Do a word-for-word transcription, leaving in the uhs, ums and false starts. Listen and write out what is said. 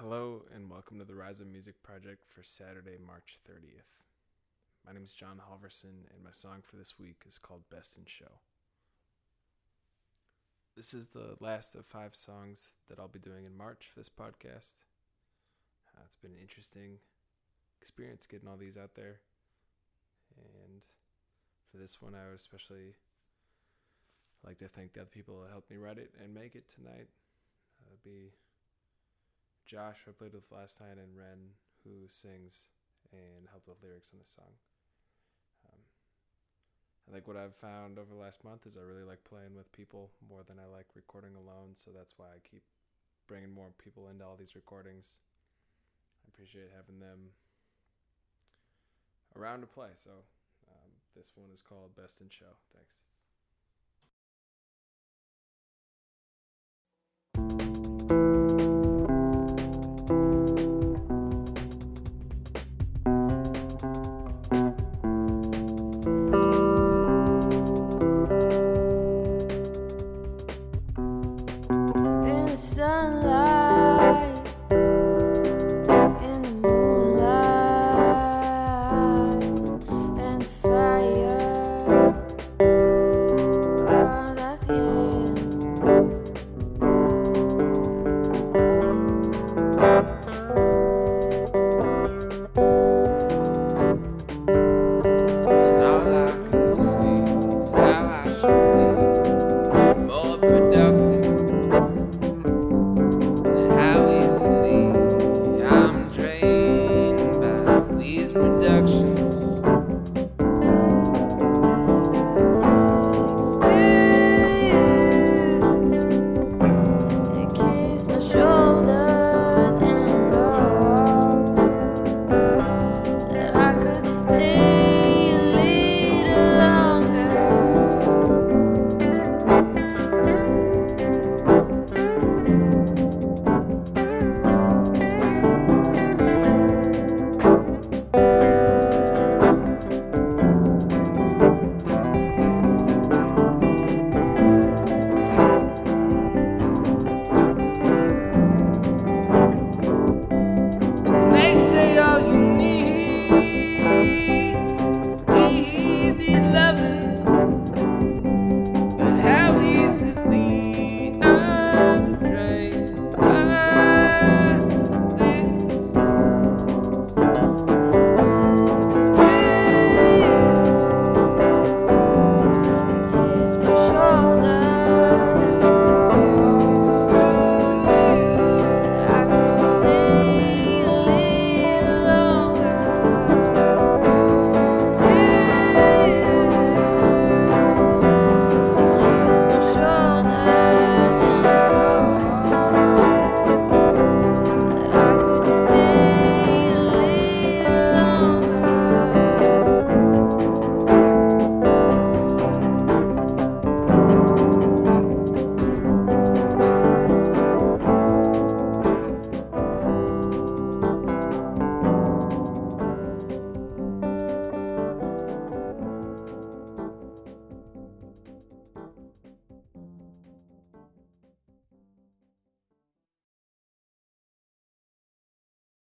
Hello and welcome to the Rise of Music Project for Saturday, March thirtieth. My name is John Halverson and my song for this week is called Best in Show. This is the last of five songs that I'll be doing in March for this podcast. Uh, it's been an interesting experience getting all these out there. And for this one, I would especially like to thank the other people that helped me write it and make it tonight. Uh, it'd be Josh, who I played with last night, and Ren, who sings and helped with lyrics on the song. Um, I think what I've found over the last month is I really like playing with people more than I like recording alone, so that's why I keep bringing more people into all these recordings. I appreciate having them around to play, so um, this one is called Best in Show. Thanks.